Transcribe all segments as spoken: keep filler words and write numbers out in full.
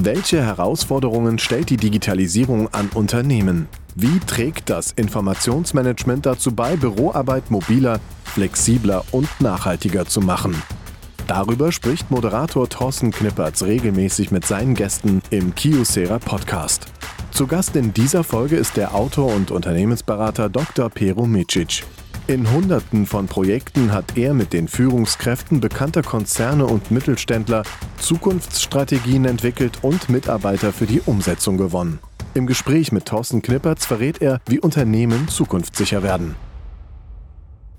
Welche Herausforderungen stellt die Digitalisierung an Unternehmen? Wie trägt das Informationsmanagement dazu bei, Büroarbeit mobiler, flexibler und nachhaltiger zu machen? Darüber spricht Moderator Thorsten Knippertz regelmäßig mit seinen Gästen im Kyocera Podcast. Zu Gast in dieser Folge ist der Autor und Unternehmensberater Doktor Pero Micic. In Hunderten von Projekten hat er mit den Führungskräften bekannter Konzerne und Mittelständler Zukunftsstrategien entwickelt und Mitarbeiter für die Umsetzung gewonnen. Im Gespräch mit Thorsten Knippertz verrät er, wie Unternehmen zukunftssicher werden.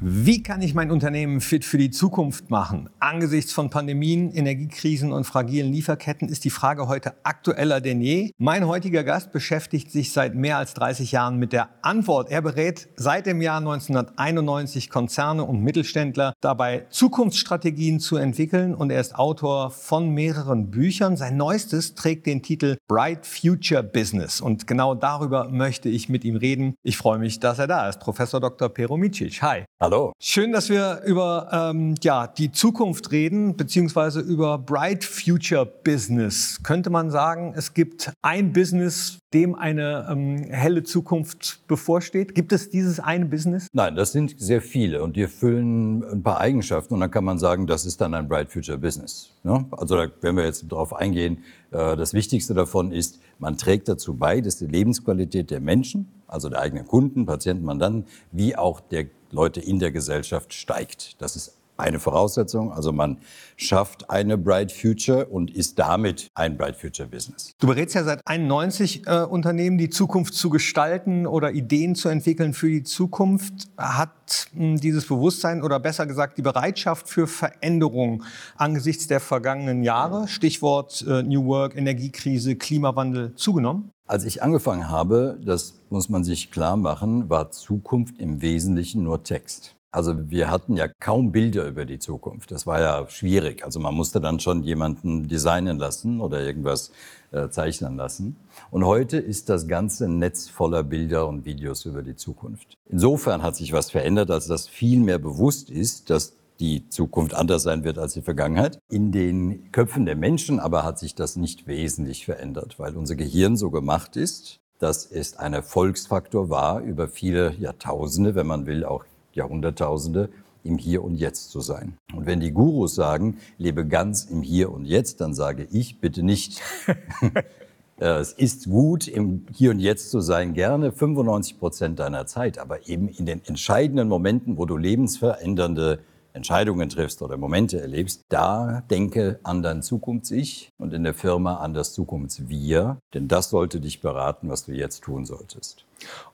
Wie kann ich mein Unternehmen fit für die Zukunft machen? Angesichts von Pandemien, Energiekrisen und fragilen Lieferketten ist die Frage heute aktueller denn je. Mein heutiger Gast beschäftigt sich seit mehr als dreißig Jahren mit der Antwort. Er berät seit dem Jahr neunzehnhunderteinundneunzig Konzerne und Mittelständler dabei, Zukunftsstrategien zu entwickeln, und er ist Autor von mehreren Büchern. Sein neuestes trägt den Titel Bright Future Business, und genau darüber möchte ich mit ihm reden. Ich freue mich, dass er da ist. Professor Doktor Pero Micic, hi. Hallo. Schön, dass wir über ähm, ja, die Zukunft reden, beziehungsweise über Bright Future Business. Könnte man sagen, es gibt ein Business, dem eine ähm, helle Zukunft bevorsteht? Gibt es dieses eine Business? Nein, das sind sehr viele, und die erfüllen ein paar Eigenschaften, und dann kann man sagen, das ist dann ein Bright Future Business. Ne? Also da werden wir jetzt drauf eingehen. Äh, das Wichtigste davon ist, man trägt dazu bei, dass die Lebensqualität der Menschen, also der eigenen Kunden, Patienten, Mandanten, wie auch der Leute in der Gesellschaft steigt. Das ist eine Voraussetzung, also man schafft eine Bright Future und ist damit ein Bright Future Business. Du berätst ja seit einundneunzig äh, Unternehmen, die Zukunft zu gestalten oder Ideen zu entwickeln für die Zukunft. Hat mh, dieses Bewusstsein oder besser gesagt die Bereitschaft für Veränderung angesichts der vergangenen Jahre, Stichwort äh, New Work, Energiekrise, Klimawandel, zugenommen? Als ich angefangen habe, das muss man sich klar machen, war Zukunft im Wesentlichen nur Text. Also wir hatten ja kaum Bilder über die Zukunft. Das war ja schwierig. Also man musste dann schon jemanden designen lassen oder irgendwas äh, zeichnen lassen. Und heute ist das ganze Netz voller Bilder und Videos über die Zukunft. Insofern hat sich was verändert, als dass viel mehr bewusst ist, dass die Zukunft anders sein wird als die Vergangenheit. In den Köpfen der Menschen aber hat sich das nicht wesentlich verändert, weil unser Gehirn so gemacht ist, dass es ein Erfolgsfaktor war, über viele Jahrtausende, wenn man will, auch Jahrhunderttausende, im Hier und Jetzt zu sein. Und wenn die Gurus sagen, lebe ganz im Hier und Jetzt, dann sage ich, bitte nicht. Es ist gut, im Hier und Jetzt zu sein, gerne fünfundneunzig Prozent deiner Zeit, aber eben in den entscheidenden Momenten, wo du lebensverändernde Entscheidungen triffst oder Momente erlebst, da denke an dein Zukunfts-Ich und in der Firma an das Zukunfts-Wir, denn das sollte dich beraten, was du jetzt tun solltest.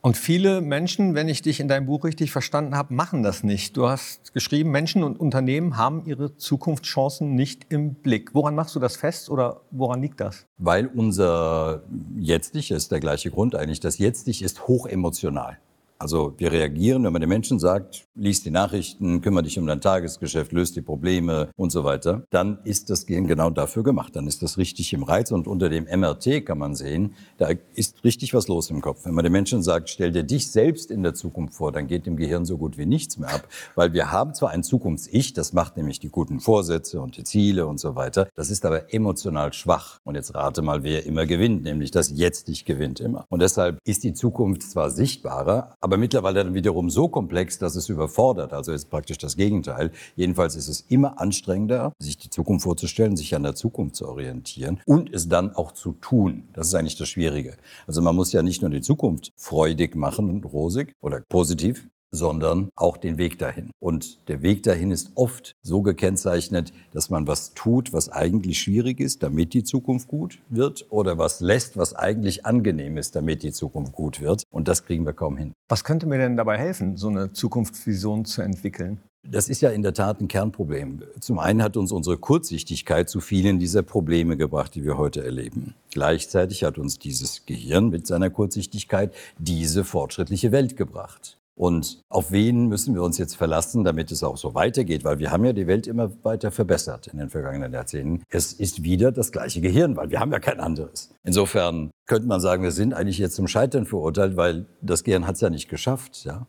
Und viele Menschen, wenn ich dich in deinem Buch richtig verstanden habe, machen das nicht. Du hast geschrieben, Menschen und Unternehmen haben ihre Zukunftschancen nicht im Blick. Woran machst du das fest oder woran liegt das? Weil unser Jetzt-Ich ist der gleiche Grund eigentlich. Das Jetzt-Ich ist hochemotional. Also wir reagieren, wenn man den Menschen sagt, lies die Nachrichten, kümmere dich um dein Tagesgeschäft, löst die Probleme und so weiter, dann ist das Gehirn genau dafür gemacht. Dann ist das richtig im Reiz, und unter dem M R T kann man sehen, da ist richtig was los im Kopf. Wenn man den Menschen sagt, stell dir dich selbst in der Zukunft vor, dann geht dem Gehirn so gut wie nichts mehr ab, weil wir haben zwar ein Zukunfts-Ich, das macht nämlich die guten Vorsätze und die Ziele und so weiter, das ist aber emotional schwach. Und jetzt rate mal, wer immer gewinnt, nämlich das Jetzt-Ich gewinnt immer. Und deshalb ist die Zukunft zwar sichtbarer, aber mittlerweile dann wiederum so komplex, dass es überfordert. Also ist praktisch das Gegenteil. Jedenfalls ist es immer anstrengender, sich die Zukunft vorzustellen, sich an der Zukunft zu orientieren und es dann auch zu tun. Das ist eigentlich das Schwierige. Also man muss ja nicht nur die Zukunft freudig machen und rosig oder positiv, sondern auch den Weg dahin. Und der Weg dahin ist oft so gekennzeichnet, dass man was tut, was eigentlich schwierig ist, damit die Zukunft gut wird, oder was lässt, was eigentlich angenehm ist, damit die Zukunft gut wird. Und das kriegen wir kaum hin. Was könnte mir denn dabei helfen, so eine Zukunftsvision zu entwickeln? Das ist ja in der Tat ein Kernproblem. Zum einen hat uns unsere Kurzsichtigkeit zu vielen dieser Probleme gebracht, die wir heute erleben. Gleichzeitig hat uns dieses Gehirn mit seiner Kurzsichtigkeit diese fortschrittliche Welt gebracht. Und auf wen müssen wir uns jetzt verlassen, damit es auch so weitergeht? Weil wir haben ja die Welt immer weiter verbessert in den vergangenen Jahrzehnten. Es ist wieder das gleiche Gehirn, weil wir haben ja kein anderes. Insofern könnte man sagen, wir sind eigentlich jetzt zum Scheitern verurteilt, weil das Gehirn hat es ja nicht geschafft. Ja?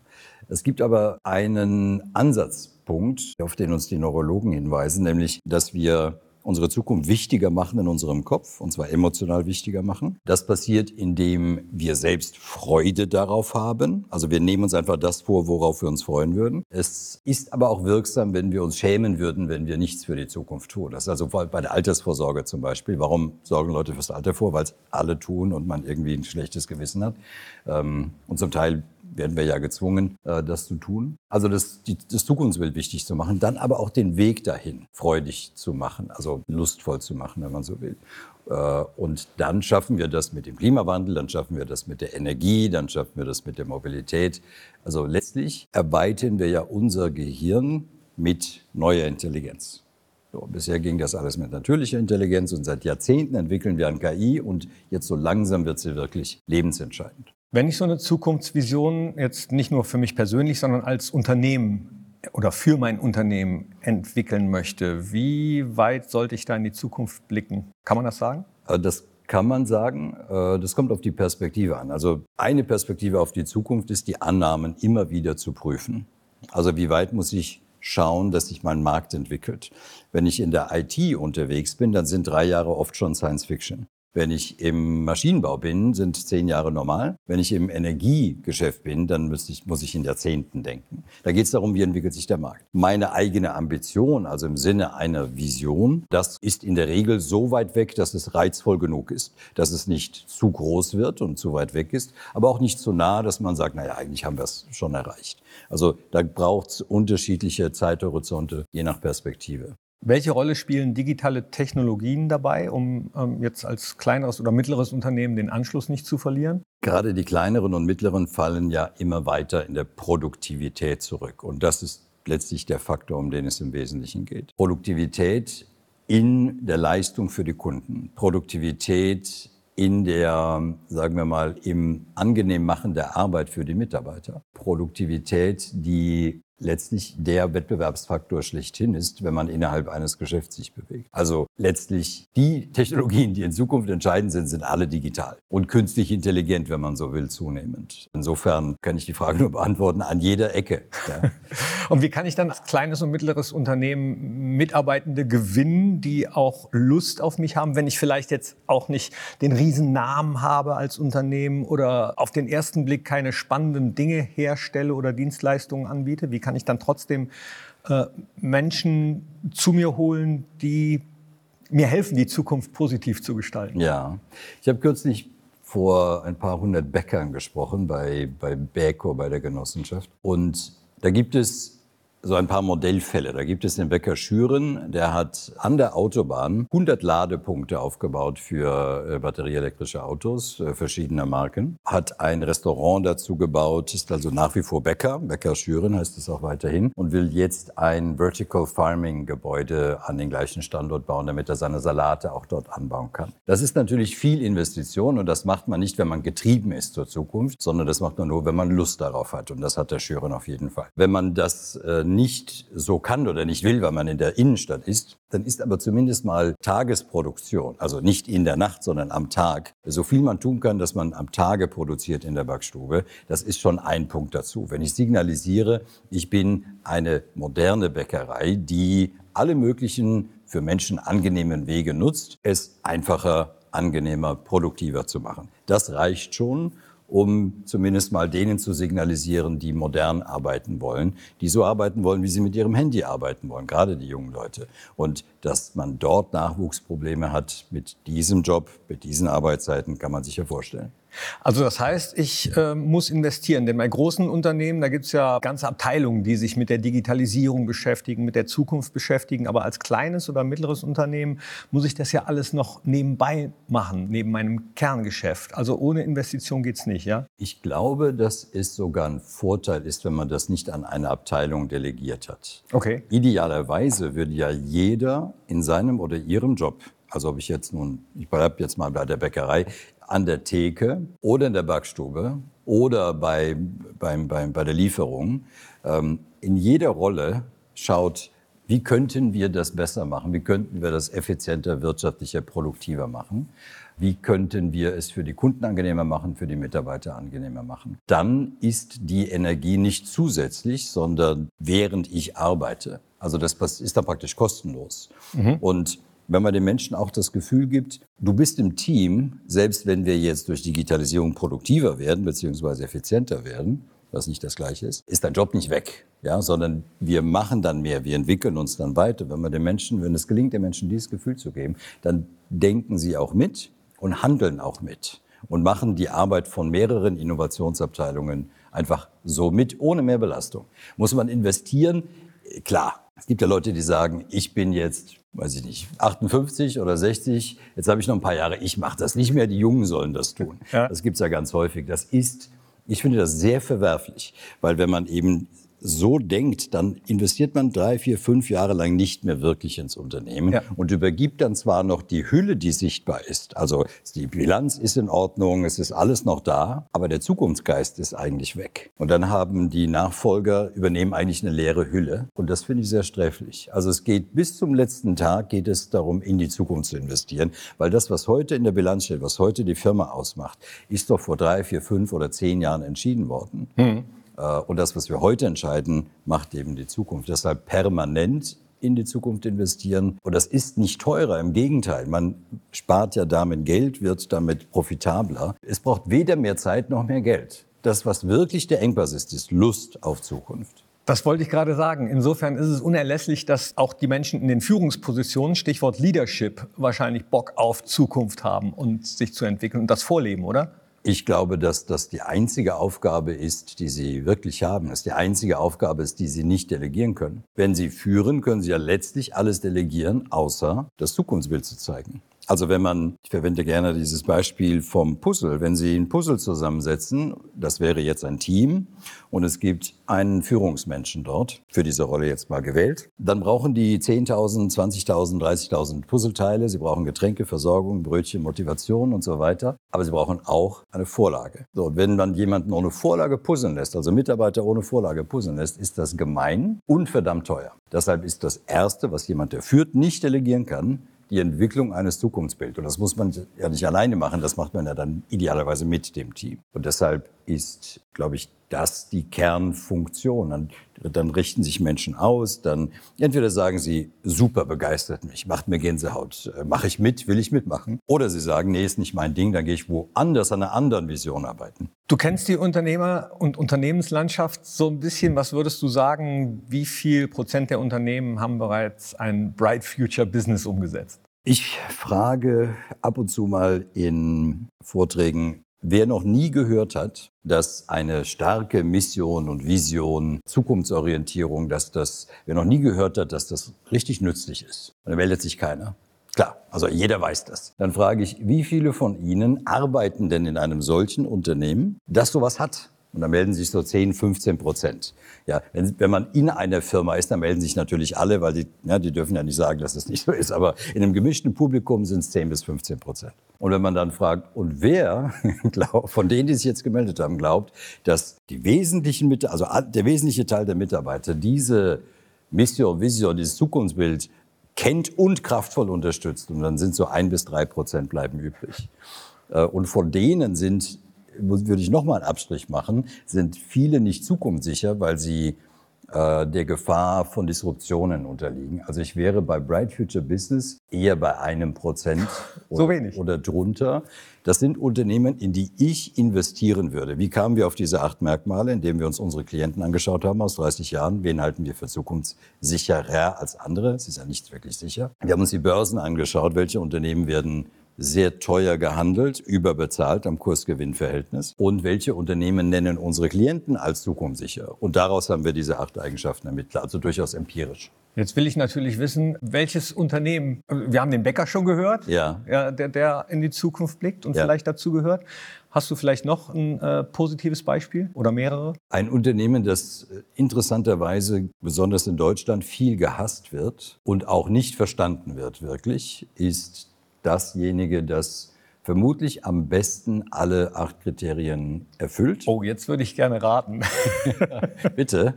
Es gibt aber einen Ansatzpunkt, auf den uns die Neurologen hinweisen, nämlich, dass wir unsere Zukunft wichtiger machen in unserem Kopf, und zwar emotional wichtiger machen. Das passiert, indem wir selbst Freude darauf haben. Also wir nehmen uns einfach das vor, worauf wir uns freuen würden. Es ist aber auch wirksam, wenn wir uns schämen würden, wenn wir nichts für die Zukunft tun. Das ist also bei der Altersvorsorge zum Beispiel. Warum sorgen Leute fürs Alter vor? Weil es alle tun und man irgendwie ein schlechtes Gewissen hat. Und zum Teil werden wir ja gezwungen, das zu tun. Also das, die, das Zukunftsbild wichtig zu machen, dann aber auch den Weg dahin freudig zu machen, also lustvoll zu machen, wenn man so will. Und dann schaffen wir das mit dem Klimawandel, dann schaffen wir das mit der Energie, dann schaffen wir das mit der Mobilität. Also letztlich erweitern wir ja unser Gehirn mit neuer Intelligenz. So, bisher ging das alles mit natürlicher Intelligenz und seit Jahrzehnten entwickeln wir an K I und jetzt so langsam wird sie wirklich lebensentscheidend. Wenn ich so eine Zukunftsvision jetzt nicht nur für mich persönlich, sondern als Unternehmen oder für mein Unternehmen entwickeln möchte, wie weit sollte ich da in die Zukunft blicken? Kann man das sagen? Das kann man sagen. Das kommt auf die Perspektive an. Also eine Perspektive auf die Zukunft ist, die Annahmen immer wieder zu prüfen. Also wie weit muss ich schauen, dass sich mein Markt entwickelt? Wenn ich in der I T unterwegs bin, dann sind drei Jahre oft schon Science Fiction. Wenn ich im Maschinenbau bin, sind zehn Jahre normal. Wenn ich im Energiegeschäft bin, dann muss ich, muss ich in Jahrzehnten denken. Da geht es darum, wie entwickelt sich der Markt. Meine eigene Ambition, also im Sinne einer Vision, das ist in der Regel so weit weg, dass es reizvoll genug ist, dass es nicht zu groß wird und zu weit weg ist, aber auch nicht zu nah, dass man sagt, naja, eigentlich haben wir es schon erreicht. Also da braucht es unterschiedliche Zeithorizonte, je nach Perspektive. Welche Rolle spielen digitale Technologien dabei, um ähm, jetzt als kleineres oder mittleres Unternehmen den Anschluss nicht zu verlieren? Gerade die kleineren und mittleren fallen ja immer weiter in der Produktivität zurück. Und das ist letztlich der Faktor, um den es im Wesentlichen geht. Produktivität in der Leistung für die Kunden. Produktivität in der, sagen wir mal, im Angenehmmachen der Arbeit für die Mitarbeiter. Produktivität, die letztlich der Wettbewerbsfaktor schlechthin ist, wenn man innerhalb eines Geschäfts sich bewegt. Also letztlich die Technologien, die in Zukunft entscheidend sind, sind alle digital und künstlich intelligent, wenn man so will, zunehmend. Insofern kann ich die Frage nur beantworten, an jeder Ecke. Ja. Und wie kann ich dann als kleines und mittleres Unternehmen Mitarbeitende gewinnen, die auch Lust auf mich haben, wenn ich vielleicht jetzt auch nicht den Riesennamen habe als Unternehmen oder auf den ersten Blick keine spannenden Dinge herstelle oder Dienstleistungen anbiete? Wie kann ich dann trotzdem äh, Menschen zu mir holen, die mir helfen, die Zukunft positiv zu gestalten? Ja, ich habe kürzlich vor ein paar hundert Bäckern gesprochen bei, bei Bäko, bei der Genossenschaft. Und da gibt es so ein paar Modellfälle. Da gibt es den Bäcker Schüren, der hat an der Autobahn hundert Ladepunkte aufgebaut für äh, batterieelektrische Autos äh, verschiedener Marken. Hat ein Restaurant dazu gebaut, ist also nach wie vor Bäcker. Bäcker Schüren heißt es auch weiterhin. Und will jetzt ein Vertical Farming Gebäude an den gleichen Standort bauen, damit er seine Salate auch dort anbauen kann. Das ist natürlich viel Investition und das macht man nicht, wenn man getrieben ist zur Zukunft, sondern das macht man nur, wenn man Lust darauf hat. Und das hat der Schüren auf jeden Fall. Wenn man das äh, nicht so kann oder nicht will, weil man in der Innenstadt ist, dann ist aber zumindest mal Tagesproduktion, also nicht in der Nacht, sondern am Tag, so viel man tun kann, dass man am Tage produziert in der Backstube, das ist schon ein Punkt dazu. Wenn ich signalisiere, ich bin eine moderne Bäckerei, die alle möglichen für Menschen angenehmen Wege nutzt, es einfacher, angenehmer, produktiver zu machen. Das reicht schon, um zumindest mal denen zu signalisieren, die modern arbeiten wollen, die so arbeiten wollen, wie sie mit ihrem Handy arbeiten wollen, gerade die jungen Leute. Und dass man dort Nachwuchsprobleme hat mit diesem Job, mit diesen Arbeitszeiten, kann man sich ja vorstellen. Also das heißt, ich äh, muss investieren, denn bei großen Unternehmen, da gibt es ja ganze Abteilungen, die sich mit der Digitalisierung beschäftigen, mit der Zukunft beschäftigen, aber als kleines oder mittleres Unternehmen muss ich das ja alles noch nebenbei machen, neben meinem Kerngeschäft. Also ohne Investition geht's nicht, ja? Ich glaube, dass es sogar ein Vorteil ist, wenn man das nicht an eine Abteilung delegiert hat. Okay. Idealerweise würde ja jeder in seinem oder ihrem Job, also ob ich jetzt nun, ich bleibe jetzt mal bei der Bäckerei, an der Theke oder in der Backstube oder bei, beim, beim, bei der Lieferung, ähm, in jeder Rolle schaut, wie könnten wir das besser machen, wie könnten wir das effizienter, wirtschaftlicher, produktiver machen, wie könnten wir es für die Kunden angenehmer machen, für die Mitarbeiter angenehmer machen. Dann ist die Energie nicht zusätzlich, sondern während ich arbeite. Also das ist dann praktisch kostenlos. Mhm. Und wenn man den Menschen auch das Gefühl gibt, du bist im Team, selbst wenn wir jetzt durch Digitalisierung produktiver werden bzw. effizienter werden, was nicht das Gleiche ist, ist dein Job nicht weg, ja, sondern wir machen dann mehr, wir entwickeln uns dann weiter. Wenn man den Menschen, wenn es gelingt, den Menschen dieses Gefühl zu geben, dann denken sie auch mit und handeln auch mit und machen die Arbeit von mehreren Innovationsabteilungen einfach so mit, ohne mehr Belastung. Muss man investieren? Klar. Es gibt ja Leute, die sagen, ich bin jetzt, weiß ich nicht, achtundfünfzig oder sechzig, jetzt habe ich noch ein paar Jahre, ich mache das nicht mehr, die Jungen sollen das tun. Ja. Das gibt es ja ganz häufig. Das ist, ich finde das sehr verwerflich, weil wenn man eben so denkt, dann investiert man drei, vier, fünf Jahre lang nicht mehr wirklich ins Unternehmen, ja, und übergibt dann zwar noch die Hülle, die sichtbar ist. Also die Bilanz ist in Ordnung, es ist alles noch da, aber der Zukunftsgeist ist eigentlich weg. Und dann haben die Nachfolger, übernehmen eigentlich eine leere Hülle. Und das finde ich sehr sträflich. Also es geht bis zum letzten Tag, geht es darum, in die Zukunft zu investieren, weil das, was heute in der Bilanz steht, was heute die Firma ausmacht, ist doch vor drei, vier, fünf oder zehn Jahren entschieden worden. Mhm. Und das, was wir heute entscheiden, macht eben die Zukunft. Deshalb permanent in die Zukunft investieren. Und das ist nicht teurer, im Gegenteil. Man spart ja damit Geld, wird damit profitabler. Es braucht weder mehr Zeit noch mehr Geld. Das, was wirklich der Engpass ist, ist Lust auf Zukunft. Das wollte ich gerade sagen. Insofern ist es unerlässlich, dass auch die Menschen in den Führungspositionen, Stichwort Leadership, wahrscheinlich Bock auf Zukunft haben und sich zu entwickeln und das vorleben, oder? Ich glaube, dass das die einzige Aufgabe ist, die Sie wirklich haben. Das ist die einzige Aufgabe, ist, die Sie nicht delegieren können. Wenn Sie führen, können Sie ja letztlich alles delegieren, außer das Zukunftsbild zu zeigen. Also wenn man, ich verwende gerne dieses Beispiel vom Puzzle, wenn Sie ein Puzzle zusammensetzen, das wäre jetzt ein Team und es gibt einen Führungsmenschen dort, für diese Rolle jetzt mal gewählt, dann brauchen die zehntausend, zwanzigtausend, dreißigtausend Puzzleteile, sie brauchen Getränke, Versorgung, Brötchen, Motivation und so weiter, aber sie brauchen auch eine Vorlage. So, und wenn man jemanden ohne Vorlage puzzeln lässt, also Mitarbeiter ohne Vorlage puzzeln lässt, ist das gemein und verdammt teuer. Deshalb ist das Erste, was jemand, der führt, nicht delegieren kann, die Entwicklung eines Zukunftsbildes. Und das muss man ja nicht alleine machen, das macht man ja dann idealerweise mit dem Team. Und deshalb ist, glaube ich, das die Kernfunktion. Dann, dann richten sich Menschen aus, dann entweder sagen sie, super, begeistert mich, macht mir Gänsehaut, mache ich mit, will ich mitmachen. Oder sie sagen, nee, ist nicht mein Ding, dann gehe ich woanders an einer anderen Vision arbeiten. Du kennst die Unternehmer- und Unternehmenslandschaft so ein bisschen. Was würdest du sagen, wie viel Prozent der Unternehmen haben bereits ein Bright Future Business umgesetzt? Ich frage ab und zu mal in Vorträgen, wer noch nie gehört hat, dass eine starke Mission und Vision, Zukunftsorientierung, dass das, wer noch nie gehört hat, dass das richtig nützlich ist. Und da meldet sich keiner. Klar, also jeder weiß das. Dann frage ich, wie viele von Ihnen arbeiten denn in einem solchen Unternehmen, das sowas hat? Und dann melden sich so zehn, fünfzehn Prozent. Ja, wenn, wenn man in einer Firma ist, dann melden sich natürlich alle, weil die, ja, die dürfen ja nicht sagen, dass das nicht so ist. Aber in einem gemischten Publikum sind es zehn bis fünfzehn Prozent. Und wenn man dann fragt, und wer glaub, von denen, die sich jetzt gemeldet haben, glaubt, dass die wesentlichen, also der wesentliche Teil der Mitarbeiter diese Mission, Vision, dieses Zukunftsbild kennt und kraftvoll unterstützt. Und dann sind so ein bis drei Prozent bleiben übrig. Und von denen sind, würde ich nochmal einen Abstrich machen, sind viele nicht zukunftssicher, weil sie äh, der Gefahr von Disruptionen unterliegen. Also ich wäre bei Bright Future Business eher bei einem Prozent oder, so wenig. Oder drunter. Das sind Unternehmen, in die ich investieren würde. Wie kamen wir auf diese acht Merkmale, indem wir uns unsere Klienten angeschaut haben aus dreißig Jahren? Wen halten wir für zukunftssicherer als andere? Das ist ja nicht wirklich sicher. Wir haben uns die Börsen angeschaut. Welche Unternehmen werden sehr teuer gehandelt, überbezahlt am Kursgewinnverhältnis? Und welche Unternehmen nennen unsere Klienten als zukunftssicher? Und daraus haben wir diese acht Eigenschaften ermittelt, also durchaus empirisch. Jetzt will ich natürlich wissen, welches Unternehmen, wir haben den Bäcker schon gehört, ja. Ja, der, der in die Zukunft blickt und ja. vielleicht dazu gehört. Hast du vielleicht noch ein äh, positives Beispiel oder mehrere? Ein Unternehmen, das interessanterweise besonders in Deutschland viel gehasst wird und auch nicht verstanden wird wirklich, ist dasjenige, das vermutlich am besten alle acht Kriterien erfüllt. Oh, jetzt würde ich gerne raten. Bitte.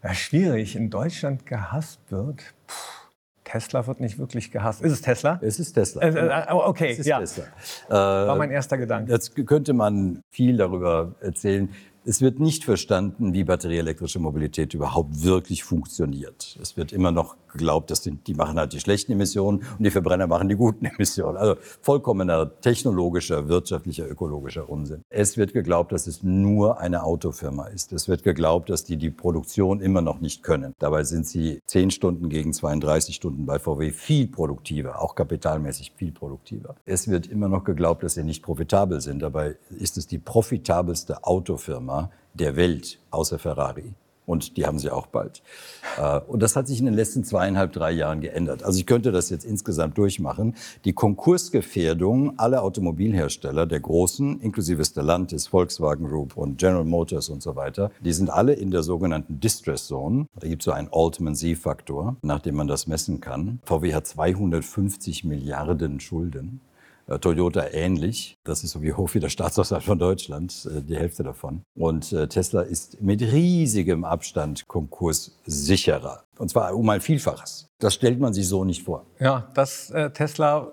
Ja, schwierig. In Deutschland gehasst wird. Puh. Tesla wird nicht wirklich gehasst. Ist es Tesla? Es ist Tesla. Äh, okay, es ist ja. Tesla. Äh, War mein erster Gedanke. Jetzt könnte man viel darüber erzählen. Es wird nicht verstanden, wie batterieelektrische Mobilität überhaupt wirklich funktioniert. Es wird immer noch geglaubt, dass die, die machen halt die schlechten Emissionen und die Verbrenner machen die guten Emissionen. Also vollkommener technologischer, wirtschaftlicher, ökologischer Unsinn. Es wird geglaubt, dass es nur eine Autofirma ist. Es wird geglaubt, dass die die Produktion immer noch nicht können. Dabei sind sie zehn Stunden gegen zweiunddreißig Stunden bei V W viel produktiver, auch kapitalmäßig viel produktiver. Es wird immer noch geglaubt, dass sie nicht profitabel sind. Dabei ist es die profitabelste Autofirma der Welt, außer Ferrari. Und die haben sie auch bald. Und das hat sich in den letzten zweieinhalb, drei Jahren geändert. Also ich könnte das jetzt insgesamt durchmachen. Die Konkursgefährdung aller Automobilhersteller, der großen, inklusive Stellantis, Volkswagen Group und General Motors und so weiter, die sind alle in der sogenannten Distress Zone. Da gibt es so einen Altman-Z-Faktor, nach dem man das messen kann. V W hat zweihundertfünfzig Milliarden Schulden. Toyota ähnlich. Das ist so wie hoch wie der Staatshaushalt von Deutschland, die Hälfte davon. Und Tesla ist mit riesigem Abstand konkurssicherer. Und zwar um ein Vielfaches. Das stellt man sich so nicht vor. Ja, dass Tesla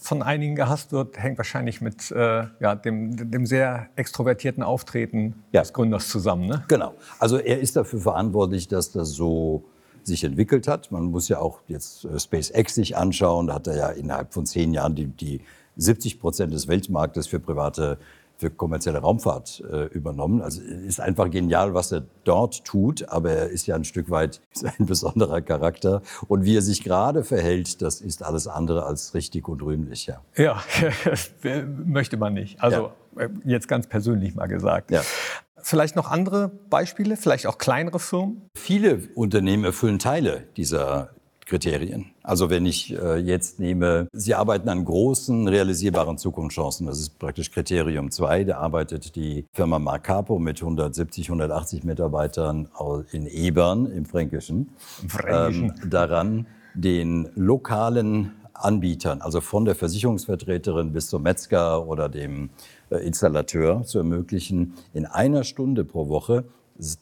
von einigen gehasst wird, hängt wahrscheinlich mit äh, ja, dem, dem sehr extrovertierten Auftreten ja. des Gründers zusammen. Ne? Genau. Also er ist dafür verantwortlich, dass das so sich entwickelt hat. Man muss ja auch jetzt SpaceX sich anschauen. Da hat er ja innerhalb von zehn Jahren die, die siebzig Prozent des Weltmarktes für private, für kommerzielle Raumfahrt äh, übernommen. Also ist einfach genial, was er dort tut, aber er ist ja ein Stück weit ein besonderer Charakter. Und wie er sich gerade verhält, das ist alles andere als richtig und rühmlich. Ja, ja möchte man nicht. Also ja. Jetzt ganz persönlich mal gesagt. Ja. Vielleicht noch andere Beispiele, vielleicht auch kleinere Firmen? Viele Unternehmen erfüllen Teile dieser Kriterien. Also wenn ich äh, jetzt nehme, sie arbeiten an großen, realisierbaren Zukunftschancen. Das ist praktisch Kriterium zwei. Da arbeitet die Firma Marcapo mit hundertsiebzig, hundertachtzig Mitarbeitern in Ebern im Fränkischen, Fränkischen. Ähm, daran, den lokalen Anbietern, also von der Versicherungsvertreterin bis zum Metzger oder dem äh, Installateur zu ermöglichen, in einer Stunde pro Woche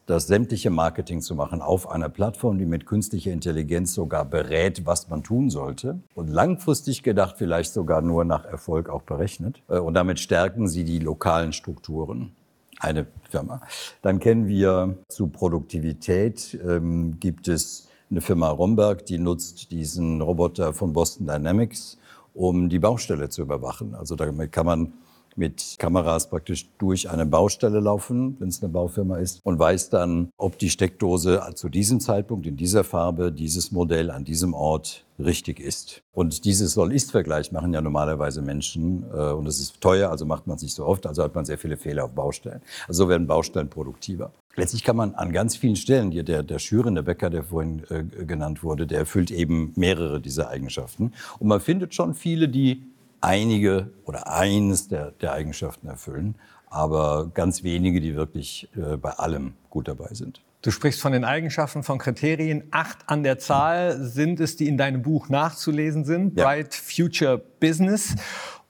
das sämtliche Marketing zu machen auf einer Plattform, die mit künstlicher Intelligenz sogar berät, was man tun sollte und langfristig gedacht vielleicht sogar nur nach Erfolg auch berechnet. Und damit stärken sie die lokalen Strukturen. Eine Firma. Dann kennen wir zu Produktivität, ähm, gibt es eine Firma Romberg, die nutzt diesen Roboter von Boston Dynamics, um die Baustelle zu überwachen. Also damit kann man mit Kameras praktisch durch eine Baustelle laufen, wenn es eine Baufirma ist, und weiß dann, ob die Steckdose zu diesem Zeitpunkt, in dieser Farbe, dieses Modell an diesem Ort richtig ist. Und dieses Soll-Ist-Vergleich machen ja normalerweise Menschen äh, und es ist teuer, also macht man es nicht so oft, also hat man sehr viele Fehler auf Baustellen. Also so werden Baustellen produktiver. Letztlich kann man an ganz vielen Stellen, hier der, der Schüren, der Bäcker, der vorhin äh, genannt wurde, der erfüllt eben mehrere dieser Eigenschaften. Und man findet schon viele, die einige oder eines der, der Eigenschaften erfüllen, aber ganz wenige, die wirklich äh, bei allem gut dabei sind. Du sprichst von den Eigenschaften, von Kriterien. Acht an der Zahl sind es, die in deinem Buch nachzulesen sind. Ja. Bright Future Business.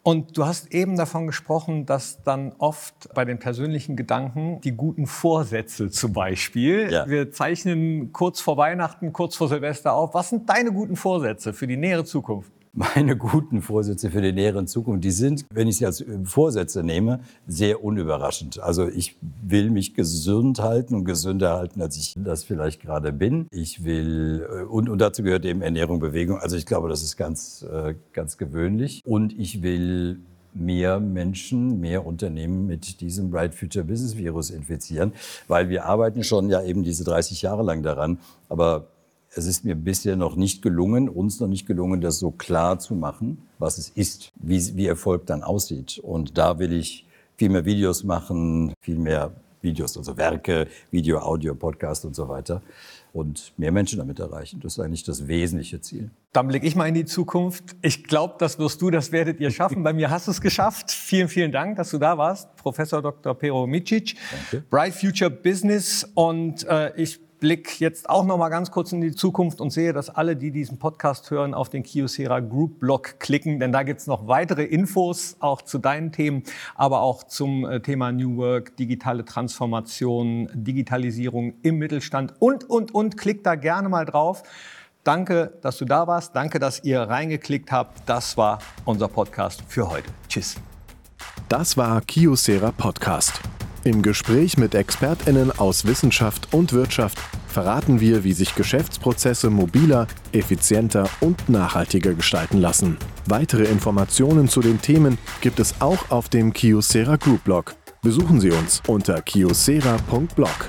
Und du hast eben davon gesprochen, dass dann oft bei den persönlichen Gedanken die guten Vorsätze zum Beispiel. Ja. Wir zeichnen kurz vor Weihnachten, kurz vor Silvester auf. Was sind deine guten Vorsätze für die nähere Zukunft? Meine guten Vorsätze für die nähere Zukunft, die sind, wenn ich sie als Vorsätze nehme, sehr unüberraschend. Also ich will mich gesund halten und gesünder halten, als ich das vielleicht gerade bin. Ich will, und, und dazu gehört eben Ernährung, Bewegung. Also ich glaube, das ist ganz, ganz gewöhnlich. Und ich will mehr Menschen, mehr Unternehmen mit diesem Bright Future Business Virus infizieren, weil wir arbeiten schon ja eben diese dreißig Jahre lang daran. Aber es ist mir bisher noch nicht gelungen, uns noch nicht gelungen, das so klar zu machen, was es ist, wie, wie Erfolg dann aussieht. Und da will ich viel mehr Videos machen, viel mehr Videos, also Werke, Video, Audio, Podcast und so weiter. Und mehr Menschen damit erreichen. Das ist eigentlich das wesentliche Ziel. Dann blicke ich mal in die Zukunft. Ich glaube, das wirst du, das werdet ihr schaffen. Bei mir hast du es geschafft. Vielen, vielen Dank, dass du da warst. Professor Doktor Pero Micic, danke. Bright Future Business. Und äh, ich Blick jetzt auch noch mal ganz kurz in die Zukunft und sehe, dass alle, die diesen Podcast hören, auf den Kyocera Group Blog klicken, denn da gibt es noch weitere Infos, auch zu deinen Themen, aber auch zum Thema New Work, digitale Transformation, Digitalisierung im Mittelstand und, und, und. Klickt da gerne mal drauf. Danke, dass du da warst. Danke, dass ihr reingeklickt habt. Das war unser Podcast für heute. Tschüss. Das war Kyocera Podcast. Im Gespräch mit ExpertInnen aus Wissenschaft und Wirtschaft verraten wir, wie sich Geschäftsprozesse mobiler, effizienter und nachhaltiger gestalten lassen. Weitere Informationen zu den Themen gibt es auch auf dem Kyocera Group Blog. Besuchen Sie uns unter kyocera punkt blog.